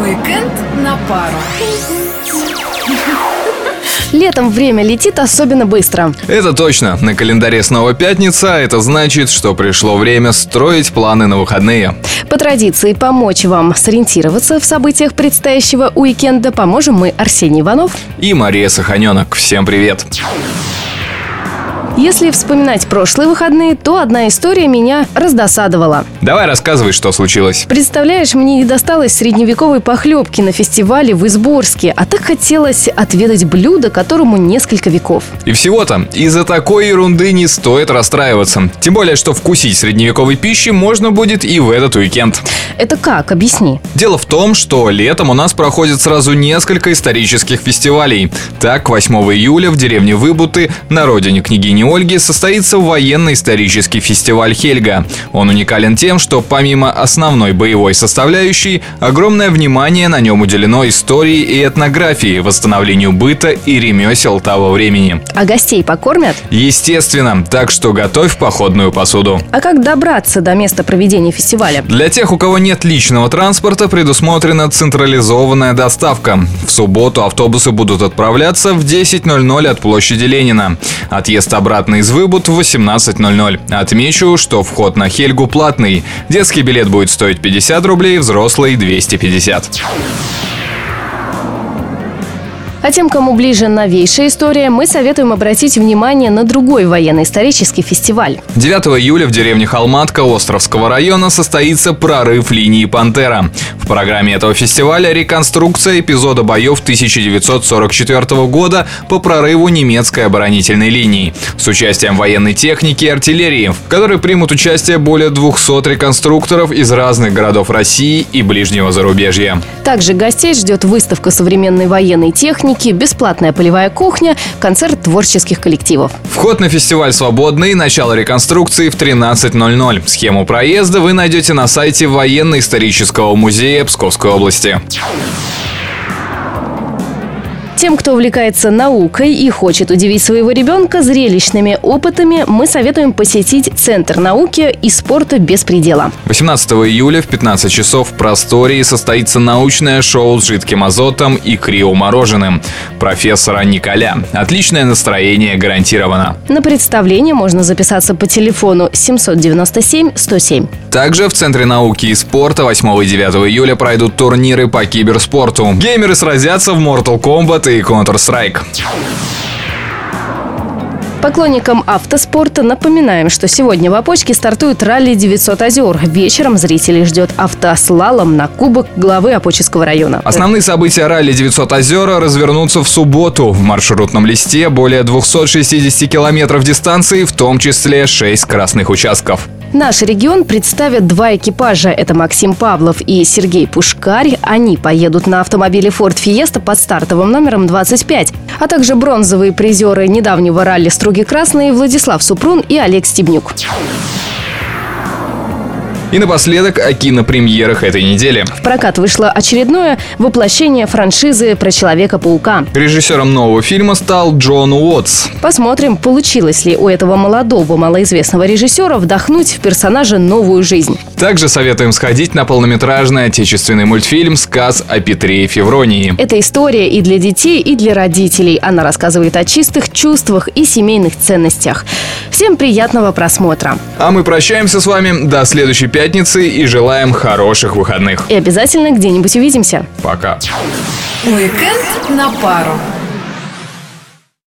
Уикенд на пару. Летом время летит особенно быстро. Это точно. На календаре снова пятница. Это значит, что пришло время строить планы на выходные. По традиции, помочь вам сориентироваться в событиях предстоящего уикенда поможем мы, Арсений Иванов и Мария Саханенок. Всем привет! Если вспоминать прошлые выходные, то одна история меня раздосадовала. Давай рассказывай, что случилось. Представляешь, мне не досталось средневековой похлебки на фестивале в Изборске, а так хотелось отведать блюдо, которому несколько веков. И всего-то, из-за такой ерунды не стоит расстраиваться. Тем более, что вкусить средневековой пищи можно будет и в этот уикенд. Это как? Объясни. Дело в том, что летом у нас проходит сразу несколько исторических фестивалей. Так, 8 июля в деревне Выбуты, на родине княгини Ольги, состоится военно-исторический фестиваль «Хельга». Он уникален тем, что помимо основной боевой составляющей, огромное внимание на нем уделено истории и этнографии, восстановлению быта и ремесел того времени. А гостей покормят? Естественно, так что готовь походную посуду. А как добраться до места проведения фестиваля? Для тех, у кого нет личного транспорта, предусмотрена централизованная доставка. В субботу автобусы будут отправляться в 10:00 от площади Ленина. Отъезд обратно из Выбут в 18:00. Отмечу, что вход на Хельгу платный. Детский билет будет стоить 50 рублей, взрослый – 250. А тем, кому ближе новейшая история, мы советуем обратить внимание на другой военно-исторический фестиваль. 9 июля в деревне Халматка Островского района состоится прорыв линии «Пантера». В программе этого фестиваля реконструкция эпизода боев 1944 года по прорыву немецкой оборонительной линии с участием военной техники и артиллерии, в которой примут участие более 200 реконструкторов из разных городов России и ближнего зарубежья. Также гостей ждет выставка современной военной техники, бесплатная полевая кухня, концерт творческих коллективов. Вход на фестиваль свободный, начало реконструкции в 13:00. Схему проезда вы найдете на сайте Военно-исторического музея Псковской области. Тем, кто увлекается наукой и хочет удивить своего ребенка зрелищными опытами, мы советуем посетить Центр науки и спорта «Беспредела». 18 июля в 15 часов в просторе состоится научное шоу с жидким азотом и криомороженым профессора Николя. Отличное настроение гарантировано. На представление можно записаться по телефону 797-107. Также в Центре науки и спорта 8 и 9 июля пройдут турниры по киберспорту. Геймеры сразятся в Mortal Kombat и Counter-Strike. Поклонникам автоспорта напоминаем, что сегодня в Опочке стартует ралли 900 озер. Вечером зрителей ждет автослалом на Кубок главы Опочецкого района. Основные события ралли 900 озера развернутся в субботу. В маршрутном листе более 260 километров дистанции, в том числе 6 красных участков. Наш регион представят два экипажа. Это Максим Павлов и Сергей Пушкарь. Они поедут на автомобиле Ford Fiesta под стартовым номером 25. А также бронзовые призеры недавнего ралли «Струги красные» Владислав Супрун и Олег Стебнюк. И напоследок о кинопремьерах этой недели. В прокат вышло очередное воплощение франшизы про Человека-паука. Режиссером нового фильма стал Джон Уотс. Посмотрим, получилось ли у этого молодого, малоизвестного режиссера вдохнуть в персонажа новую жизнь. Также советуем сходить на полнометражный отечественный мультфильм «Сказ о Петре и Февронии». Это история и для детей, и для родителей. Она рассказывает о чистых чувствах и семейных ценностях. Всем приятного просмотра. А мы прощаемся с вами до следующей пятницы и желаем хороших выходных. И обязательно где-нибудь увидимся. Пока. Уикенд на пару.